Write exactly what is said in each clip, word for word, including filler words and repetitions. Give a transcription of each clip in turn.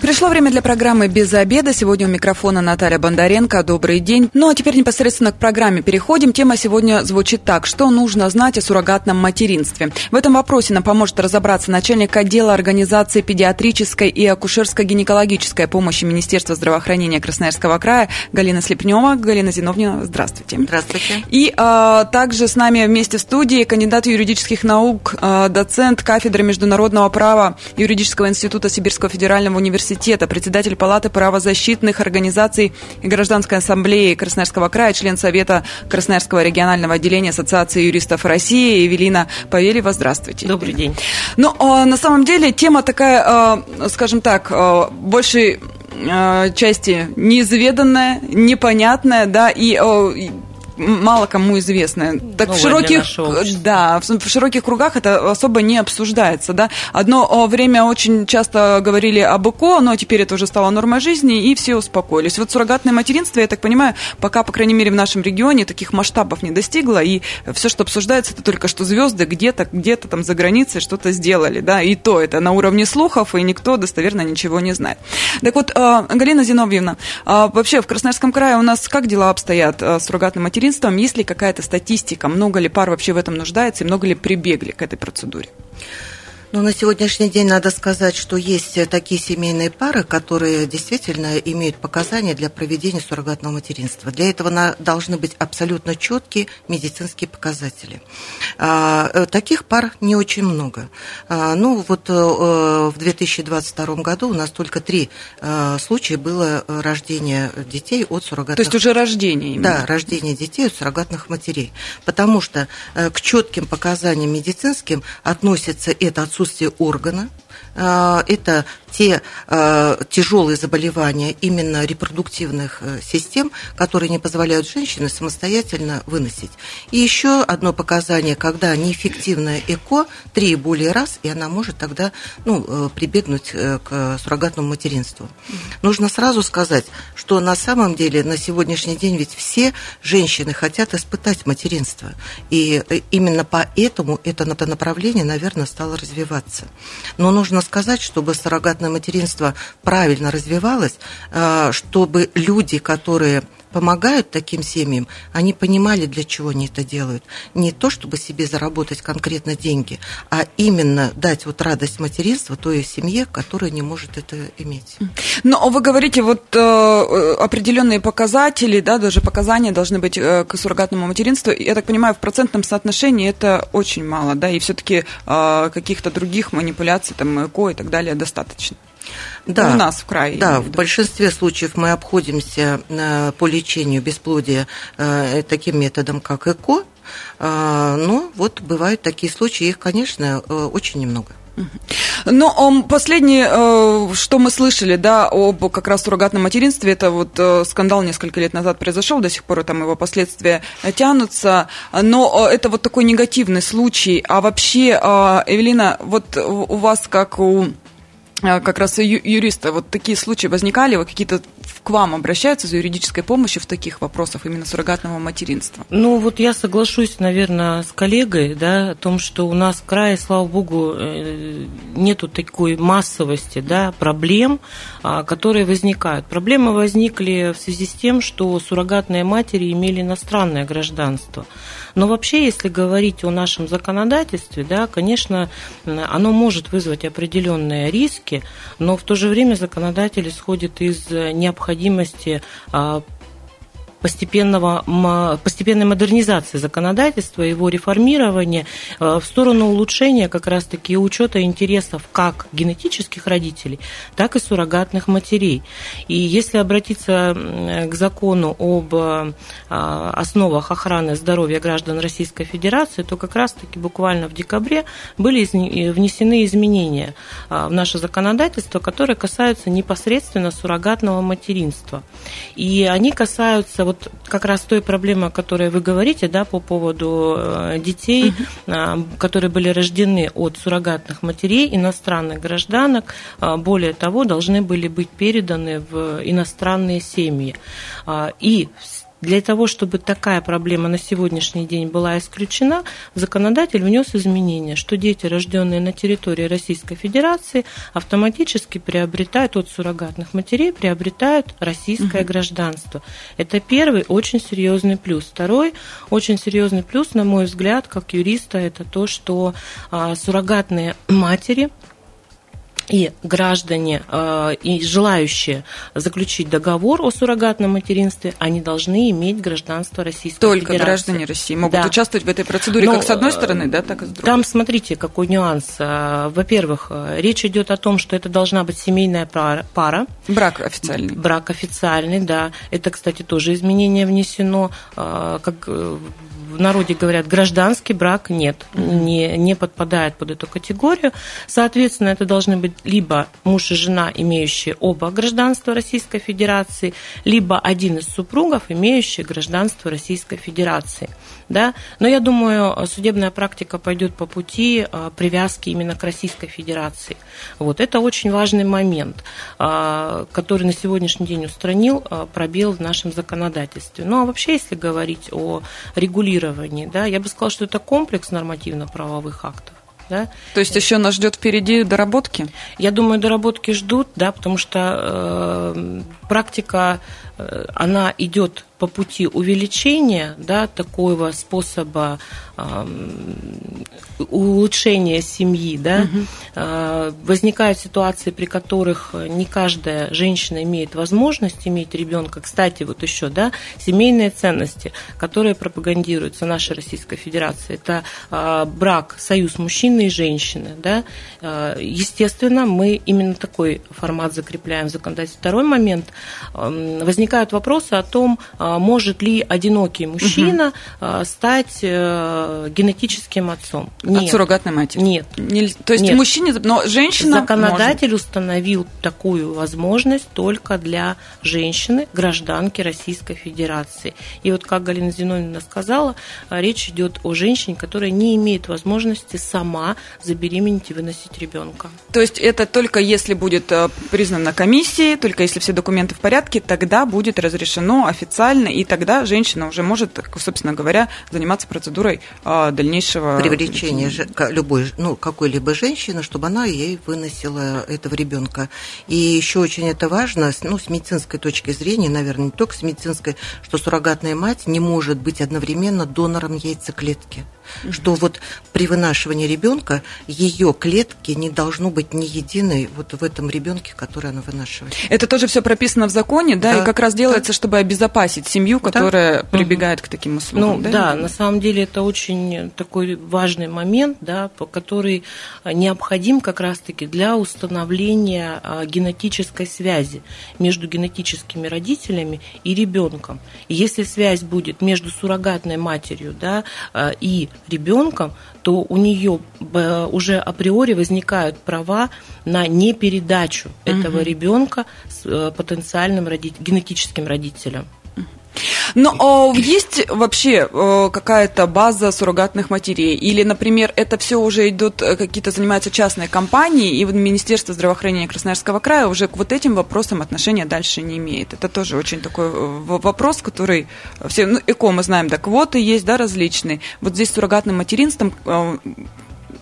Пришло время для программы «Без обеда». Сегодня у микрофона Наталья Бондаренко. Добрый день. Ну, а теперь непосредственно к программе переходим. Тема сегодня звучит так. Что нужно знать о суррогатном материнстве? В этом вопросе нам поможет разобраться начальник отдела организации педиатрической и акушерско-гинекологической помощи Министерства здравоохранения Красноярского края Галина Слепнева. Галина Зиновьевна, здравствуйте. Здравствуйте. И а, также с нами вместе в студии кандидат юридических наук, а, доцент кафедры международного права Юридического института Сибирского федерального университета, председатель Палаты правозащитных организаций и Гражданской ассамблеи Красноярского края, член Совета Красноярского регионального отделения Ассоциации юристов России Эвелина Павельева. Здравствуйте. Добрый Эвелина. День. Ну, на самом деле, тема такая, скажем так, больше части неизведанная, непонятная, да, и... мало кому известное. Так в широких, да, в широких кругах это особо не обсуждается. Да? Одно время очень часто говорили об ЭКО, но теперь это уже стало нормой жизни, и все успокоились. Вот суррогатное материнство, я так понимаю, пока, по крайней мере, в нашем регионе таких масштабов не достигло, и все, что обсуждается, это только что звезды где-то, где-то там за границей что-то сделали. Да? И то это на уровне слухов, и никто достоверно ничего не знает. Так вот, Галина Зиновьевна, вообще в Красноярском крае у нас как дела обстоят с суррогатным материнством? Есть ли какая-то статистика, много ли пар вообще в этом нуждается и много ли прибегли к этой процедуре? Ну, на сегодняшний день надо сказать, что есть такие семейные пары, которые действительно имеют показания для проведения суррогатного материнства. Для этого должны быть абсолютно четкие медицинские показатели. Таких пар не очень много. Ну, вот в две тысячи двадцать втором году у нас только три случая было рождения детей от суррогатных... То есть уже рождение именно? Да, рождение детей от суррогатных матерей. Потому что к четким показаниям медицинским относится это отсутствие отсутствие органа, это те тяжелые заболевания именно репродуктивных систем, которые не позволяют женщине самостоятельно выносить. И еще одно показание, когда неэффективное ЭКО три и более раз, и она может тогда ну, прибегнуть к суррогатному материнству. Нужно сразу сказать, что на самом деле на сегодняшний день ведь все женщины хотят испытать материнство. И именно поэтому это направление, наверное, стало развиваться. Но нужно сказать, чтобы суррогатное материнство правильно развивалось, чтобы люди, которые помогают таким семьям, они понимали, для чего они это делают. Не то, чтобы себе заработать конкретно деньги, а именно дать вот радость материнства той семье, которая не может это иметь. Но вы говорите, вот определенные показатели, да, даже показания должны быть к суррогатному материнству. Я так понимаю, в процентном соотношении это очень мало, да, и все-таки каких-то других манипуляций, там, ЭКО и так далее достаточно. Да, у нас в крае. Да, в большинстве случаев мы обходимся по лечению бесплодия таким методом, как ЭКО, но вот бывают такие случаи, их, конечно, очень немного. Ну, последнее, что мы слышали, да, об как раз суррогатном материнстве, это вот скандал несколько лет назад произошел, до сих пор там его последствия тянутся, но это вот такой негативный случай. А вообще, Эвелина, вот у вас как у... как раз ю- юриста, вот такие случаи возникали, вот какие-то к вам обращаются за юридической помощью в таких вопросах именно суррогатного материнства? Ну, вот я соглашусь, наверное, с коллегой, да, о том, что у нас в крае, слава богу, нету такой массовости, да, проблем, которые возникают. Проблемы возникли в связи с тем, что суррогатные матери имели иностранное гражданство. Но вообще, если говорить о нашем законодательстве, да, конечно, оно может вызвать определенные риски, но в то же время законодатель исходит из необходимости постепенного, постепенной модернизации законодательства, его реформирования в сторону улучшения как раз-таки учета интересов как генетических родителей, так и суррогатных матерей. И если обратиться к закону об основах охраны здоровья граждан Российской Федерации, то как раз-таки буквально в декабре были внесены изменения в наше законодательство, которые касаются непосредственно суррогатного материнства. И они касаются вот Вот как раз той проблемы, о которой вы говорите, да, по поводу детей, uh-huh. которые были рождены от суррогатных матерей, иностранных гражданок, более того, должны были быть переданы в иностранные семьи. И Для того, чтобы такая проблема на сегодняшний день была исключена, законодатель внес изменения, что дети, рожденные на территории Российской Федерации, автоматически приобретают от суррогатных матерей, приобретают российское угу. гражданство. Это первый очень серьезный плюс. Второй очень серьезный плюс, на мой взгляд, как юриста, это то, что а, суррогатные матери и граждане, и желающие заключить договор о суррогатном материнстве, они должны иметь гражданство Российской Только Федерации. Только граждане России могут да. участвовать в этой процедуре, но как с одной стороны, да, так и с другой. Там, смотрите, какой нюанс. Во-первых, речь идет о том, что это должна быть семейная пара. Брак официальный. Брак официальный, да. Это, кстати, тоже изменение внесено, как... В народе говорят, гражданский брак нет, не, не подпадает под эту категорию. Соответственно, это должны быть либо муж и жена, имеющие оба гражданства Российской Федерации, либо один из супругов, имеющий гражданство Российской Федерации. Да? Но я думаю, судебная практика пойдет по пути привязки именно к Российской Федерации. Вот. Это очень важный момент, который на сегодняшний день устранил пробел в нашем законодательстве. Ну а вообще, если говорить о регулировании, да, я бы сказала, что это комплекс нормативно-правовых актов. Да? То есть еще нас ждет впереди доработки? Я думаю, доработки ждут, да, потому что э, практика, э, она идет по пути увеличения, да, такого способа э, улучшения семьи, да. Угу. Э, возникают ситуации, при которых не каждая женщина имеет возможность иметь ребенка. Кстати, вот еще, да, семейные ценности, которые пропагандируются нашей Российской Федерацией, это э, брак, союз мужчины и женщины, да. Э, естественно, мы именно такой формат закрепляем в законодательстве. Второй момент. Э, возникают вопросы о том, может ли одинокий мужчина угу. стать генетическим отцом? Нет. От суррогатной матери? Нет. Нельзя. То есть Нет. мужчине, но женщина Законодатель может. Установил такую возможность только для женщины, гражданки Российской Федерации. И вот, как Галина Зиновьевна сказала, речь идет о женщине, которая не имеет возможности сама забеременеть и выносить ребенка. То есть это только если будет признано комиссией, только если все документы в порядке, тогда будет разрешено официально. И тогда женщина уже может, собственно говоря, заниматься процедурой дальнейшего... Привлечения любой, ну, какой-либо женщины, чтобы она ей выносила этого ребенка. И еще очень это важно, ну, с медицинской точки зрения, наверное, не только с медицинской, что суррогатная мать не может быть одновременно донором яйцеклетки. Mm-hmm. Что вот при вынашивании ребенка ее клетки не должно быть ни единой вот в этом ребенке, который она вынашивает. Это тоже все прописано в законе, да, да. и как раз делается, да. чтобы обезопасить семью, которая да. прибегает mm-hmm. к таким услугам. Ну да, да, на самом деле это очень такой важный момент, да, который необходим как раз-таки для установления генетической связи между генетическими родителями и ребенком. И если связь будет между суррогатной матерью, да, и ребенком, то у нее уже априори возникают права на непередачу угу. этого ребенка с потенциальным родит... генетическим родителям. Но о, есть вообще о, какая-то база суррогатных матерей? Или, например, это все уже идут, какие-то занимаются частные компании, и Министерство здравоохранения Красноярского края уже к вот этим вопросам отношения дальше не имеет? Это тоже очень такой вопрос, который... Все, ну, ЭКО мы знаем, да, квоты есть, да, различные. Вот здесь суррогатным материнством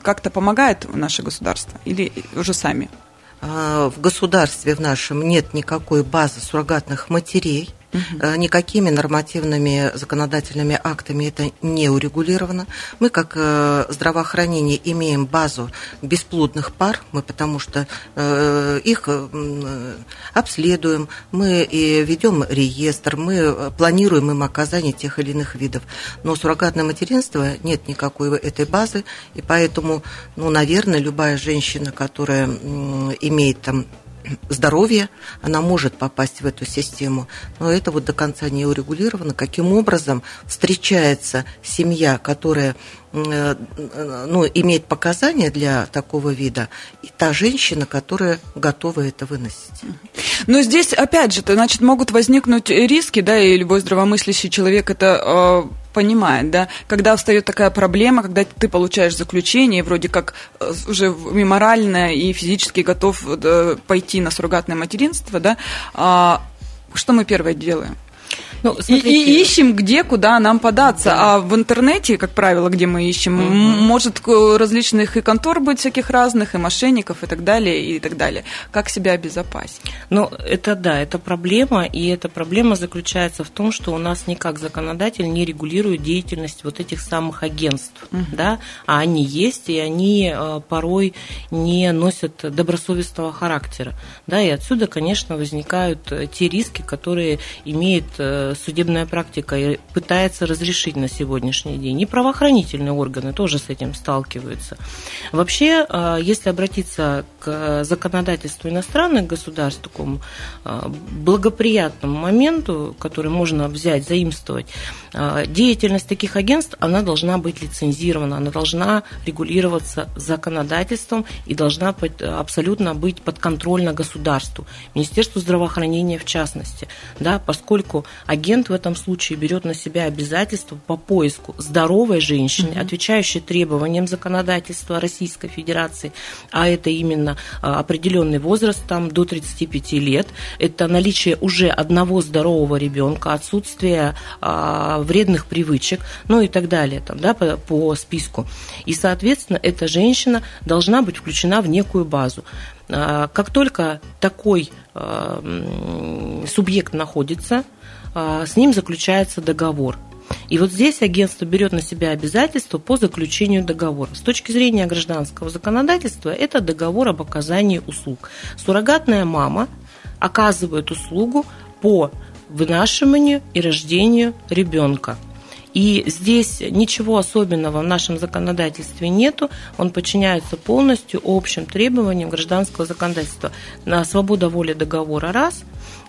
как-то помогает наше государство? Или уже сами? В государстве в нашем нет никакой базы суррогатных матерей. Uh-huh. Никакими нормативными законодательными актами это не урегулировано. Мы, как здравоохранение, имеем базу бесплодных пар, мы потому что их обследуем, мы и ведем реестр, мы планируем им оказание тех или иных видов. Но суррогатное материнство нет никакой этой базы, и поэтому, ну, наверное, любая женщина, которая имеет там здоровье, она может попасть в эту систему, но это вот до конца не урегулировано, каким образом встречается семья, которая, ну, имеет показания для такого вида, и та женщина, которая готова это выносить. Но здесь, опять же, то, значит, могут возникнуть риски, да, и любой здравомыслящий человек это... понимает, да, когда встает такая проблема, когда ты получаешь заключение, вроде как уже морально и физически готов пойти на суррогатное материнство, да, что мы первое делаем? Ну, и, и ищем, где, куда нам податься. Да. А в интернете, как правило, где мы ищем, угу. может различных и контор быть всяких разных, и мошенников, и так далее, и так далее. Как себя обезопасить? Ну, это да, это проблема, и эта проблема заключается в том, что у нас никак законодатель не регулирует деятельность вот этих самых агентств, угу. да, а они есть, и они порой не носят добросовестного характера, да, и отсюда, конечно, возникают те риски, которые имеет судебная практика и пытается разрешить на сегодняшний день. И правоохранительные органы тоже с этим сталкиваются. Вообще, если обратиться к законодательству иностранных государств, такому благоприятному моменту, который можно взять, заимствовать, деятельность таких агентств, она должна быть лицензирована, она должна регулироваться законодательством и должна абсолютно быть подконтрольна государству, Министерству здравоохранения в частности, да, поскольку агент в этом случае берет на себя обязательства по поиску здоровой женщины, mm-hmm. отвечающей требованиям законодательства Российской Федерации, а это именно определенный возраст, там, до тридцати пяти лет, это наличие уже одного здорового ребенка, отсутствие а, вредных привычек, ну и так далее, там, да, по, по списку. И, соответственно, эта женщина должна быть включена в некую базу. Как только такой субъект находится, с ним заключается договор. И вот здесь агентство берет на себя обязательства по заключению договора. С точки зрения гражданского законодательства, это договор об оказании услуг. Суррогатная мама оказывает услугу по вынашиванию и рождению ребенка. И здесь ничего особенного в нашем законодательстве нету, он подчиняется полностью общим требованиям гражданского законодательства. На свободу воли договора раз,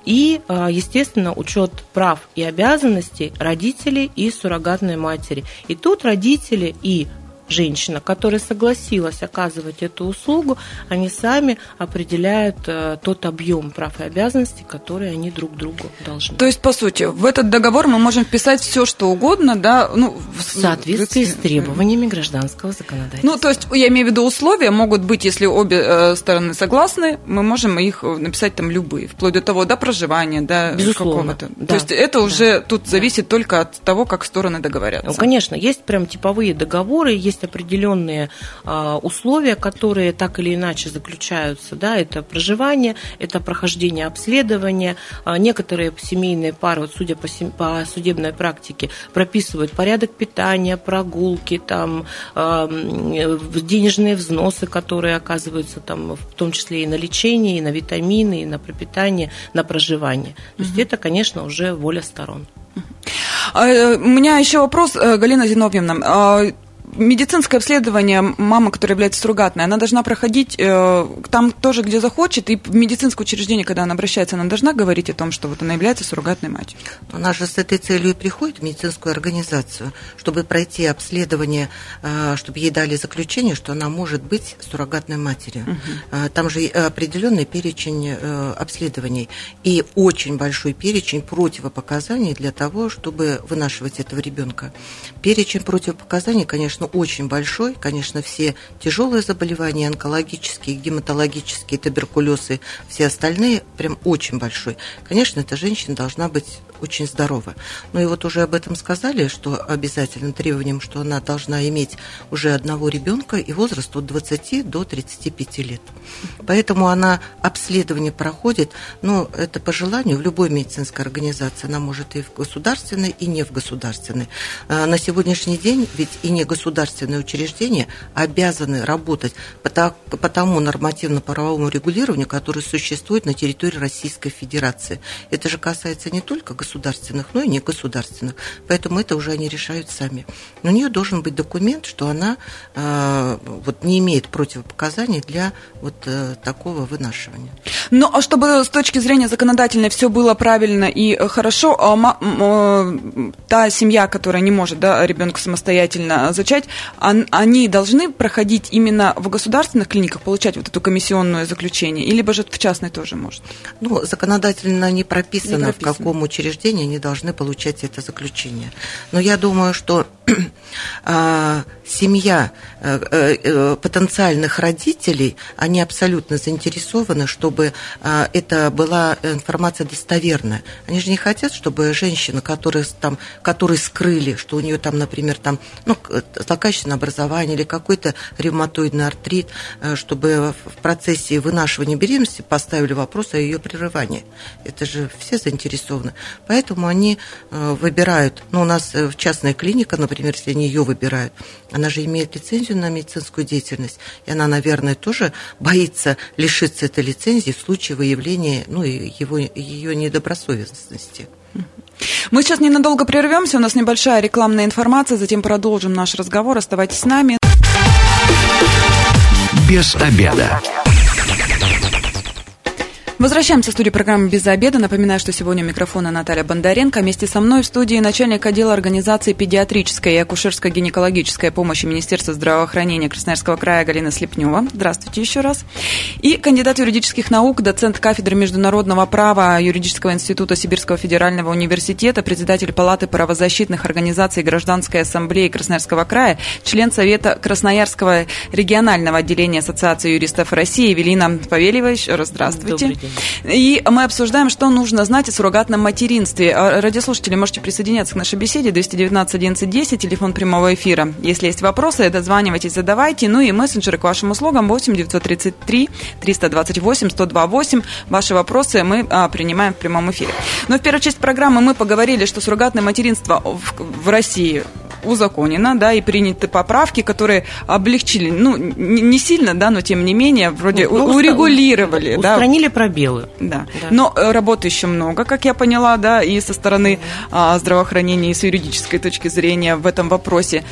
и, естественно, учет прав и обязанностей родителей и суррогатной матери. И тут родители и женщина, которая согласилась оказывать эту услугу, они сами определяют тот объем прав и обязанностей, которые они друг другу должны. То есть, по сути, в этот договор мы можем вписать все, что угодно, да? Ну, в соответствии с требованиями гражданского законодательства. Ну, то есть, я имею в виду условия могут быть, если обе стороны согласны, мы можем их написать там любые, вплоть до того, да, проживания, да, безусловно, какого-то. Да. То есть, это да. уже тут зависит да. только от того, как стороны договорятся. Ну, конечно, есть прям типовые договоры, есть Есть определенные а, условия, которые так или иначе заключаются. Да, это проживание, это прохождение обследования. А, некоторые семейные пары, вот, судя по, по судебной практике, прописывают порядок питания, прогулки, там, а, денежные взносы, которые оказываются там, в том числе и на лечение, и на витамины, и на пропитание, на проживание. То есть mm-hmm. это, конечно, уже воля сторон. Mm-hmm. У меня еще вопрос, Галина Зиновьевна. Медицинское обследование мамы, которая является суррогатной, она должна проходить э, там тоже, где захочет, и в медицинское учреждение, когда она обращается, она должна говорить о том, что вот она является суррогатной матерью. Она же с этой целью и приходит в медицинскую организацию, чтобы пройти обследование, э, чтобы ей дали заключение, что она может быть суррогатной матерью. Угу. Там же определенный перечень э, обследований и очень большой перечень противопоказаний для того, чтобы вынашивать этого ребенка. Перечень противопоказаний, конечно, очень большой, конечно, все тяжелые заболевания, онкологические, гематологические, туберкулез и все остальные, прям очень большой. Конечно, эта женщина должна быть очень здорова. Ну и вот уже об этом сказали, что обязательным требованием, что она должна иметь уже одного ребенка и возраст от двадцати до тридцати пяти лет. Поэтому она обследование проходит, но это по желанию в любой медицинской организации, она может и в государственной, и не в государственной. На сегодняшний день ведь и не государственные учреждения обязаны работать по, так, по тому нормативно-правовому регулированию, которое существует на территории Российской Федерации. Это же касается не только государственных, но и негосударственных. Поэтому это уже они решают сами. Но у нее должен быть документ, что она э, вот, не имеет противопоказаний для вот э, такого вынашивания. Ну, а чтобы с точки зрения законодательной все было правильно и хорошо, а ма- м- та семья, которая не может, да, ребенка самостоятельно зачать, они должны проходить именно в государственных клиниках, получать вот это комиссионное заключение, или же в частной тоже может? Ну, законодательно не прописано, не прописано, в каком учреждении они должны получать это заключение. Но я думаю, что семья потенциальных родителей, они абсолютно заинтересованы, чтобы это была информация достоверная. Они же не хотят, чтобы женщина, которая там, которой скрыли, что у нее там, например, там, ну, злокачественное образование или какой-то ревматоидный артрит, чтобы в процессе вынашивания беременности поставили вопрос о ее прерывании. Это же все заинтересованы. Поэтому они выбирают. Ну, у нас частная клиника, например, если они ее выбирают, она же имеет лицензию на медицинскую деятельность, и она, наверное, тоже боится лишиться этой лицензии в случае выявления, ну, его, ее недобросовестности. Мы сейчас ненадолго прервемся, у нас небольшая рекламная информация, затем продолжим наш разговор. Оставайтесь с нами. Без обеда. Возвращаемся в студию программы «Без обеда». Напоминаю, что сегодня у микрофона Наталья Бондаренко. Вместе со мной в студии начальник отдела организации педиатрической и акушерско-гинекологической помощи Министерства здравоохранения Красноярского края Галина Слепнева. Здравствуйте еще раз. И кандидат юридических наук, доцент кафедры международного права Юридического института Сибирского федерального университета, председатель Палаты правозащитных организаций Гражданской ассамблеи Красноярского края, член Совета Красноярского регионального отделения Ассоциации юристов России Эвелина Павельева. Еще раз здравствуйте. И мы обсуждаем, что нужно знать о суррогатном материнстве. Радиослушатели, можете присоединяться к нашей беседе. Двести девятнадцать одиннадцать десять, телефон прямого эфира. Если есть вопросы, дозванивайтесь, задавайте. Ну и мессенджеры к вашим услугам: восемь девятьсот тридцать три триста двадцать восемь сто два восемь. Ваши вопросы мы а, принимаем в прямом эфире. Но в первой части программы мы поговорили, что суррогатное материнство в, в России узаконено, да, и приняты поправки, которые облегчили, ну, не, не сильно, да, но тем не менее, вроде ну, у, урегулировали. У, да. Устранили пробелы. Да. Да. Но работы еще много, как я поняла, да, и со стороны а, здравоохранения, и с юридической точки зрения в этом вопросе.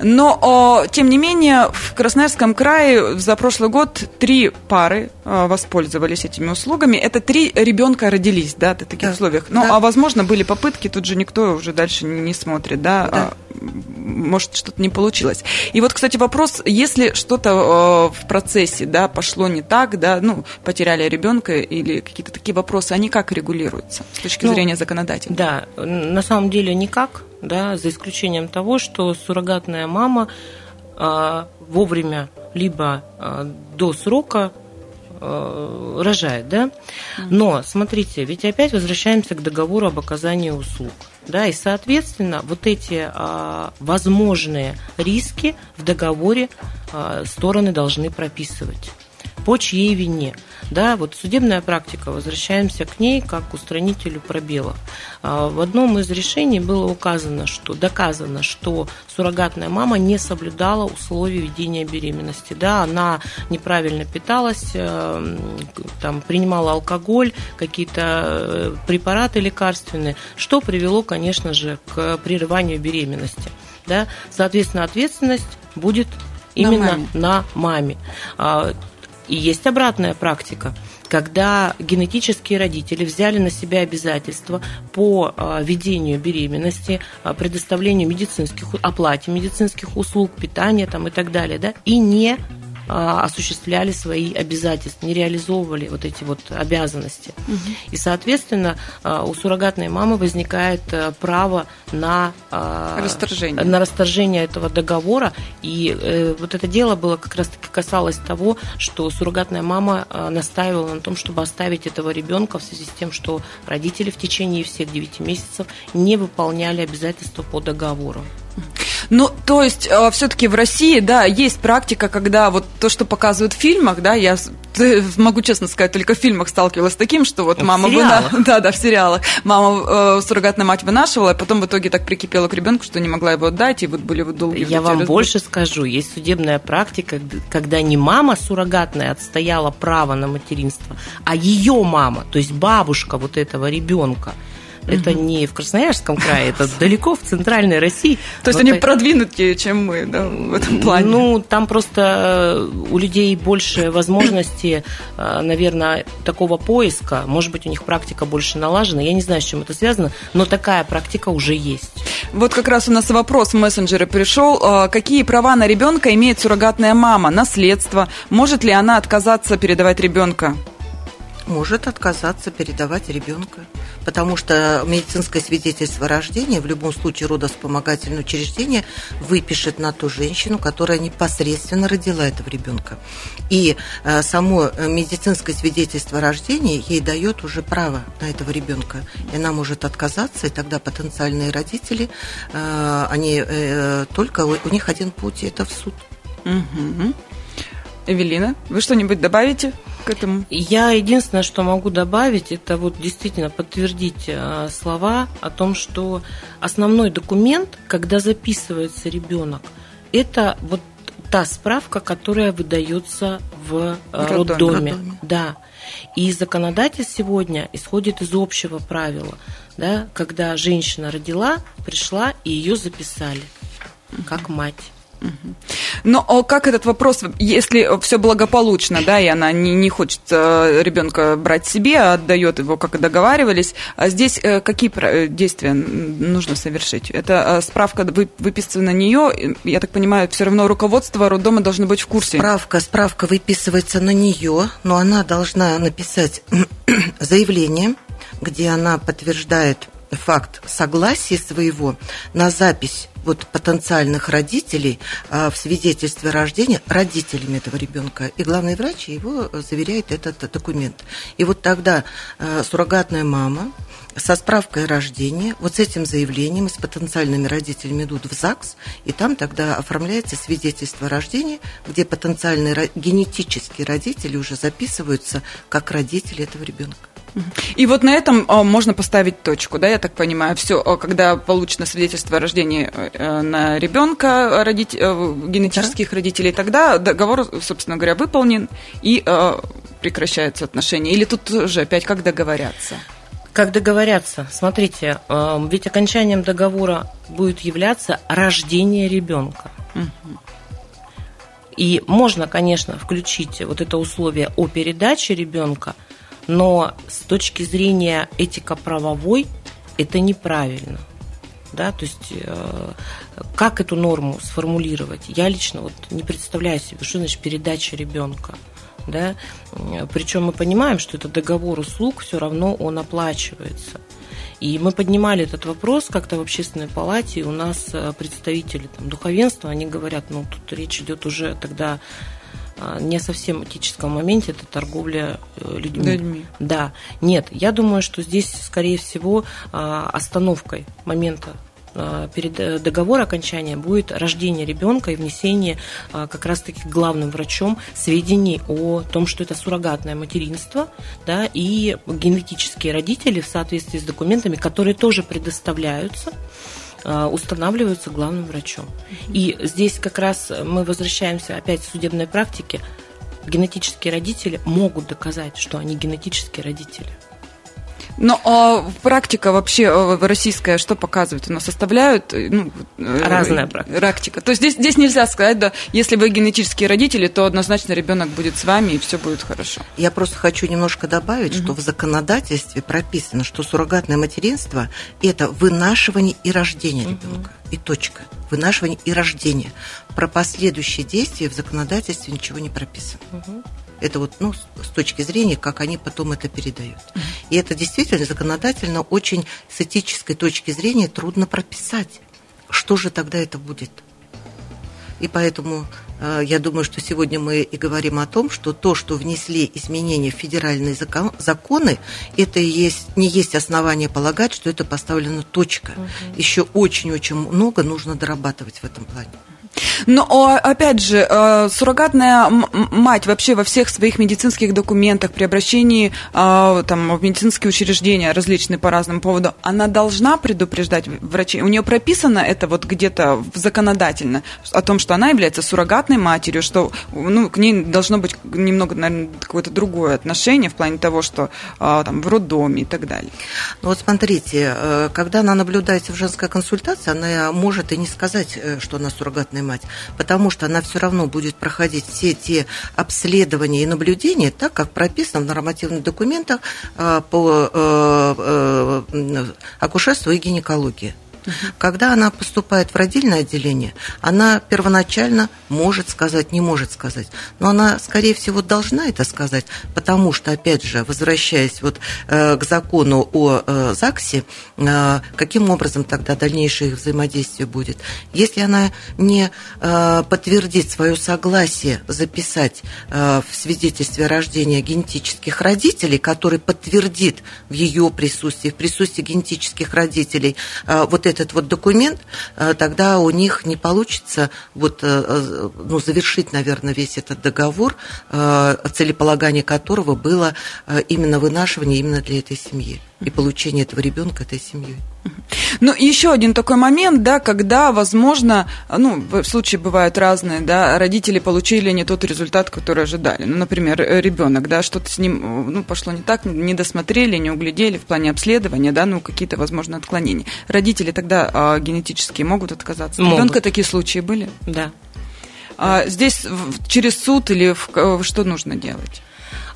Но, о, тем не менее, в Красноярском крае за прошлый год три пары а, воспользовались этими услугами. Это три ребенка родились, да, в таких да. условиях. Ну, да. а, возможно, были попытки, тут же никто уже дальше не, не смотрит, да, да. Может, что-то не получилось. И вот, кстати, вопрос, если что-то э, в процессе, да, пошло не так, да, ну, потеряли ребенка или какие-то такие вопросы, они как регулируются с точки ну, зрения законодателя? Да, на самом деле никак, да, за исключением того, что суррогатная мама э, вовремя либо э, до срока э, рожает, да. Но, смотрите, ведь опять возвращаемся к договору об оказании услуг. Да, и, соответственно, вот эти а, возможные риски в договоре а, стороны должны прописывать. По чьей вине? Да, вот судебная практика, возвращаемся к ней как к устранителю пробелов. А, в одном из решений было указано, что доказано, что суррогатная мама не соблюдала условий ведения беременности. Да, она неправильно питалась, э, там, принимала алкоголь, какие-то препараты лекарственные, что привело, конечно же, к прерыванию беременности. Да. Соответственно, ответственность будет именно на маме. На маме. И есть обратная практика, когда генетические родители взяли на себя обязательства по ведению беременности, предоставлению медицинских, оплате медицинских услуг, питания там и так далее, да, и не осуществляли свои обязательства, не реализовывали вот эти вот обязанности. Угу. И, соответственно, у суррогатной мамы возникает право на расторжение, на расторжение этого договора. И вот это дело было как раз-таки касалось того, что суррогатная мама настаивала на том, чтобы оставить этого ребенка в связи с тем, что родители в течение всех девяти месяцев не выполняли обязательства по договору. Ну, то есть, э, все-таки в России, да, есть практика, когда вот то, что показывают в фильмах, да, я могу честно сказать, только в фильмах сталкивалась с таким, что вот мама была, да, да, в сериалах, мама э, суррогатная мать вынашивала, а потом в итоге так прикипела к ребенку, что не могла его отдать, и вот были вот долгие. Я вам больше скажу, есть судебная практика, когда не мама суррогатная отстояла право на материнство, а ее мама, то есть бабушка вот этого ребенка. Это mm-hmm. не в Красноярском крае, это далеко в центральной России. То есть вот они это... продвинутее, чем мы, да, в этом плане? Ну, там просто у людей больше возможностей, наверное, такого поиска. Может быть, у них практика больше налажена. Я не знаю, с чем это связано, но такая практика уже есть. Вот как раз у нас вопрос в мессенджере пришел. Какие права на ребенка имеет суррогатная мама? Наследство? Может ли она отказаться передавать ребенка? может отказаться передавать ребенка, потому что медицинское свидетельство о рождении в любом случае родовспомогательное учреждение выпишет на ту женщину, которая непосредственно родила этого ребенка. И само медицинское свидетельство о рождении ей дает уже право на этого ребенка. И она может отказаться, и тогда потенциальные родители, они только, у них один путь – это в суд. Угу. Эвелина, вы что-нибудь добавите к этому? Я единственное, что могу добавить, это вот действительно подтвердить слова о том, что основной документ, когда записывается ребенок, это вот та справка, которая выдается в роддоме. роддоме. Да. И законодатель сегодня исходит из общего правила, да, когда женщина родила, пришла и ее записали как мать. Но как этот вопрос, если все благополучно, да, и она не, не хочет ребенка брать себе, а отдает его, как и договаривались, здесь какие действия нужно совершить? Это справка выписывается на нее, я так понимаю, все равно руководство роддома должно быть в курсе. Справка, справка выписывается на нее, но она должна написать заявление, где она подтверждает факт согласия своего на запись вот потенциальных родителей а, в свидетельстве о рождении родителями этого ребенка. И главный врач его заверяет этот документ. И вот тогда а, суррогатная мама со справкой о рождении, вот с этим заявлением и с потенциальными родителями идут в ЗАГС, и там тогда оформляется свидетельство о рождении, где потенциальные генетические родители уже записываются как родители этого ребенка. И вот на этом можно поставить точку, да, я так понимаю. Все, когда получено свидетельство о рождении на ребенка родить, генетических да. родителей, тогда договор, собственно говоря, выполнен и прекращаются отношения. Или тут же опять как договорятся? Как договорятся? Смотрите, ведь окончанием договора будет являться рождение ребенка. Угу. И можно, конечно, включить вот это условие о передаче ребенка. Но с точки зрения этико-правовой это неправильно. Да? То есть э, как эту норму сформулировать? Я лично вот не представляю себе, что значит передача ребенка. Да? Причем мы понимаем, что это договор услуг, все равно он оплачивается. И мы поднимали этот вопрос как-то в общественной палате, и у нас представители там, духовенства, они говорят, ну тут речь идет уже тогда... не совсем этическом моменте, это торговля людьми. людьми. Да. Нет, я думаю, что здесь, скорее всего, остановкой момента перед договора окончания будет рождение ребенка и внесение как раз-таки главным врачом сведений о том, что это суррогатное материнство, да, и генетические родители в соответствии с документами, которые тоже предоставляются, устанавливаются главным врачом. И здесь как раз мы возвращаемся опять к судебной практике. Генетические родители могут доказать, что они генетические родители. Но а практика вообще российская что показывает? У нас составляют... Ну, разная практика. практика. То есть здесь, здесь нельзя сказать, да, если вы генетические родители, то однозначно ребенок будет с вами, и все будет хорошо. Я просто хочу немножко добавить, угу. что в законодательстве прописано, что суррогатное материнство – это вынашивание и рождение ребенка. Угу. И точка. Вынашивание и рождение. Про последующие действия в законодательстве ничего не прописано. Угу. Это вот, ну, с точки зрения, как они потом это передают. И это действительно законодательно очень с этической точки зрения трудно прописать, что же тогда это будет. И поэтому э, я думаю, что сегодня мы и говорим о том, что то, что внесли изменения в федеральные закон, законы, это и есть, не есть основание полагать, что это поставлена точка. Угу. Еще очень-очень много нужно дорабатывать в этом плане. Но, опять же, суррогатная мать вообще во всех своих медицинских документах, при обращении там, в медицинские учреждения различные по разному поводу, она должна предупреждать врачей? У нее прописано это вот где-то законодательно, о том, что она является суррогатной матерью, что ну, к ней должно быть немного, наверное, какое-то другое отношение в плане того, что там, в роддоме и так далее. Вот смотрите, когда она наблюдается в женской консультации, она может и не сказать, что она суррогатная мать, потому что она все равно будет проходить все те обследования и наблюдения, так как прописано в нормативных документах по акушерству и гинекологии. Когда она поступает в родильное отделение, она первоначально может сказать, не может сказать. Но она, скорее всего, должна это сказать, потому что, опять же, возвращаясь вот э, к закону о э, ЗАГСе, э, каким образом тогда дальнейшее их взаимодействие будет? Если она не э, подтвердит свое согласие записать э, в свидетельстве о рождении генетических родителей, который подтвердит в ее присутствии, в присутствии генетических родителей э, вот этот вот документ, э, тогда у них не получится вот, э, ну, завершить, наверное, весь этот договор, э, целеполагание которого было э, именно вынашивание именно для этой семьи и получение этого ребенка этой семьей. Ну, еще один такой момент, да, когда, возможно, ну, случаи бывают разные, да, родители получили не тот результат, который ожидали. Ну, например, ребенок, да, что-то с ним, ну, пошло не так, не досмотрели, не углядели в плане обследования, да, ну, какие-то, возможно, отклонения. Родители тогда а, генетически могут отказаться. Могут. Ребенка такие случаи были? Да. А, здесь через суд или в, что нужно делать?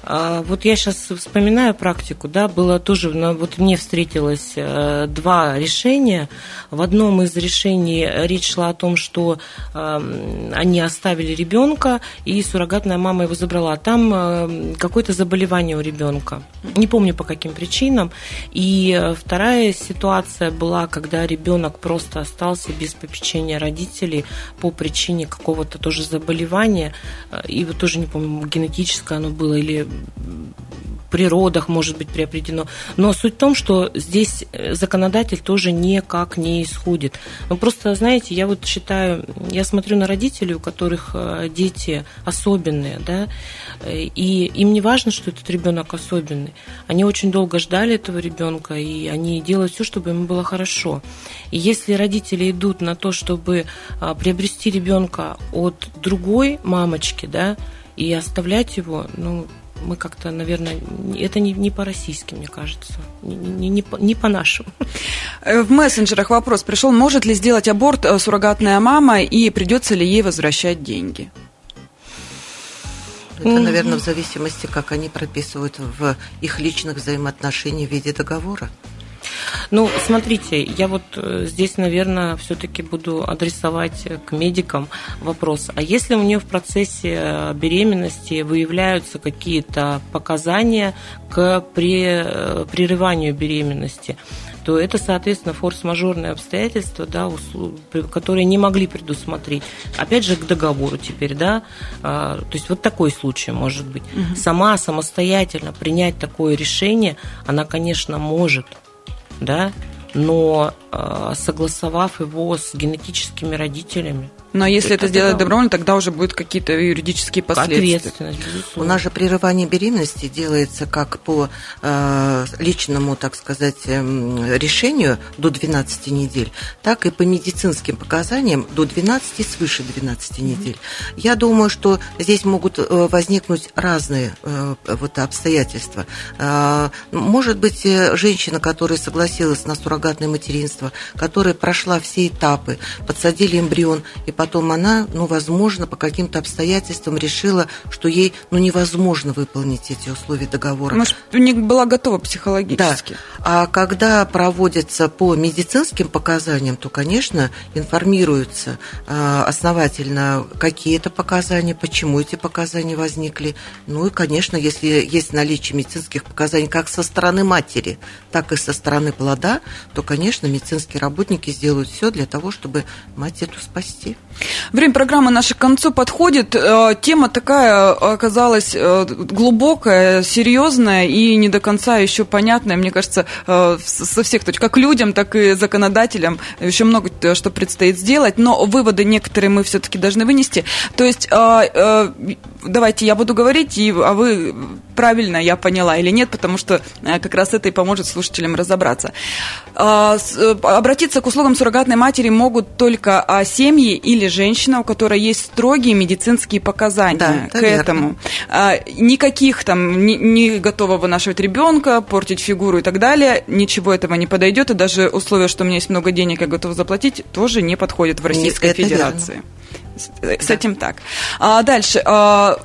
Вот я сейчас вспоминаю практику, да, было тоже, вот мне встретилось два решения. В одном из решений речь шла о том, что они оставили ребенка, и суррогатная мама его забрала. Там какое-то заболевание у ребенка, не помню по каким причинам. И вторая ситуация была, когда ребенок просто остался без попечения родителей по причине какого-то тоже заболевания, и вот тоже не помню, генетическое оно было или при родах, может быть, приобретено. Но суть в том, что здесь законодатель тоже никак не исходит. Ну, просто, знаете, я вот считаю, я смотрю на родителей, у которых дети особенные, да, и им не важно, что этот ребенок особенный. Они очень долго ждали этого ребенка, и они делают все, чтобы ему было хорошо. И если родители идут на то, чтобы приобрести ребенка от другой мамочки, да, и оставлять его, ну, мы как-то, наверное, это не, не по-российски, мне кажется, не, не, не по-нашему. В мессенджерах вопрос пришел, может ли сделать аборт суррогатная мама и придется ли ей возвращать деньги? Это, наверное, в зависимости, как они прописывают в их личных взаимоотношениях в виде договора. Ну, смотрите, я вот здесь, наверное, все-таки буду адресовать к медикам вопрос. А если у нее в процессе беременности выявляются какие-то показания к прерыванию беременности, то это, соответственно, форс-мажорные обстоятельства, да, которые не могли предусмотреть. Опять же, к договору теперь, да, то есть вот такой случай может быть. Угу. Сама самостоятельно принять такое решение она, конечно, может. Да, но э, согласовав его с генетическими родителями. Но если это сделать добровольно, тогда уже будут какие-то юридические последствия. Ответственность, безусловно. У нас же прерывание беременности делается как по э, личному, так сказать, э, решению до двенадцати недель, так и по медицинским показаниям до двенадцати и свыше двенадцати недель. Mm-hmm. Я думаю, что здесь могут возникнуть разные э, вот, обстоятельства. Э, может быть, женщина, которая согласилась на суррогатное материнство, которая прошла все этапы, подсадили эмбрион, и потом Потом она, ну, возможно, по каким-то обстоятельствам решила, что ей, ну, невозможно выполнить эти условия договора. Может, не была готова психологически. Да. А когда проводится по медицинским показаниям, то, конечно, информируются э, основательно, какие это показания, почему эти показания возникли. Ну и, конечно, если есть наличие медицинских показаний как со стороны матери, так и со стороны плода, то, конечно, медицинские работники сделают все для того, чтобы мать эту спасти. Время программы наше к концу подходит. Тема такая оказалась глубокая, серьезная и не до конца еще понятная, мне кажется, со всех точек, как людям, так и законодателям. Еще много что предстоит сделать, но выводы некоторые мы все-таки должны вынести. То есть, давайте я буду говорить, а вы правильно я поняла или нет, потому что как раз это и поможет слушателям разобраться. Обратиться к услугам суррогатной матери могут только семьи или женщина, у которой есть строгие медицинские показания, да, это к верно. Этому. Никаких там не, не готова вынашивать ребенка, портить фигуру и так далее, ничего этого не подойдет, и даже условие, что у меня есть много денег, я готова заплатить, тоже не подходит в Российской Нет, Федерации. Верно. С, с да. этим так. А дальше. А,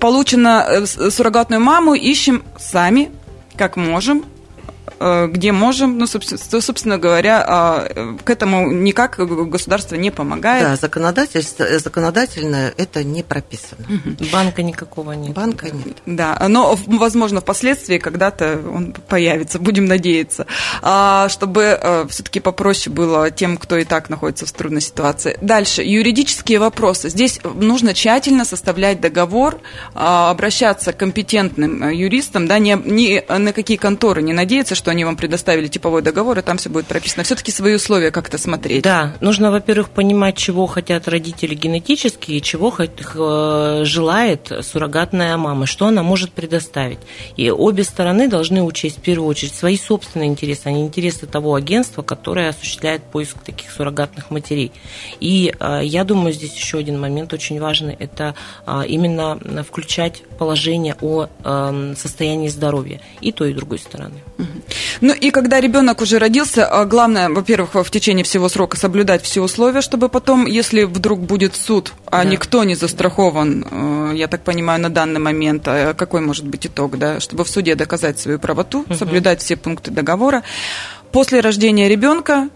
получено суррогатную маму, ищем сами, как можем. где можем, ну, собственно говоря, к этому никак государство не помогает. Да, законодательство, законодательно это не прописано. Угу. Банка никакого нет. Банка да. нет. Да, но, возможно, впоследствии когда-то он появится, будем надеяться, чтобы все-таки попроще было тем, кто и так находится в трудной ситуации. Дальше, юридические вопросы. Здесь нужно тщательно составлять договор, обращаться к компетентным юристам, да, ни, ни на какие конторы не надеяться, что они вам предоставили типовой договор, и там все будет прописано. Все-таки свои условия как-то смотреть. Да, нужно, во-первых, понимать, чего хотят родители генетически и чего желает суррогатная мама, что она может предоставить. И обе стороны должны учесть в первую очередь свои собственные интересы, а не интересы того агентства, которое осуществляет поиск таких суррогатных матерей. И я думаю, здесь еще один момент очень важный, это именно включать положение о состоянии здоровья и той, и другой стороны. Ну и когда ребенок уже родился, главное, во-первых, в течение всего срока соблюдать все условия, чтобы потом, если вдруг будет суд, а да. никто не застрахован, я так понимаю, на данный момент, какой может быть итог, да, чтобы в суде доказать свою правоту, угу. соблюдать все пункты договора. После рождения ребенка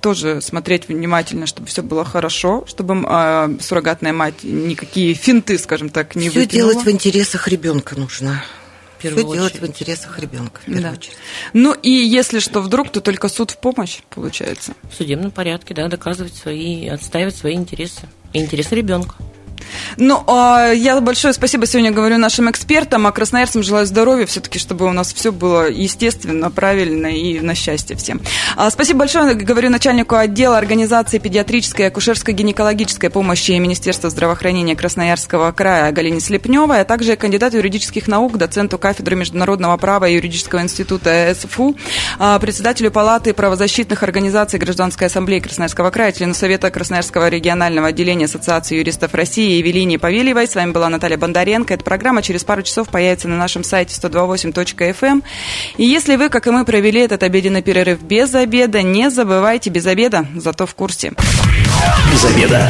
тоже смотреть внимательно, чтобы все было хорошо, чтобы э, суррогатная мать никакие финты, скажем так, не выкинула. Все делать в интересах ребенка нужно. Все делать в интересах ребенка, в первую да. очередь. Ну и если что вдруг, то только суд в помощь, получается. В судебном порядке, да, доказывать свои, отстаивать свои интересы. И интересы ребенка. Ну, я большое спасибо сегодня говорю нашим экспертам, а красноярцам желаю здоровья, все-таки, чтобы у нас все было естественно, правильно и на счастье всем. Спасибо большое, говорю начальнику отдела организации педиатрической и акушерско-гинекологической помощи Министерства здравоохранения Красноярского края Галине Слепневой, а также кандидату юридических наук, доценту кафедры международного права и юридического института СФУ, председателю Палаты правозащитных организаций Гражданской ассамблеи Красноярского края, члену Совета Красноярского регионального отделения Ассоциации юристов России Эвелине Павельевой. С вами была Наталья Бондаренко. Эта программа через пару часов появится на нашем сайте сто два и восемь точка эф эм. И если вы, как и мы, провели этот обеденный перерыв без обеда, не забывайте без обеда, зато в курсе. Без обеда.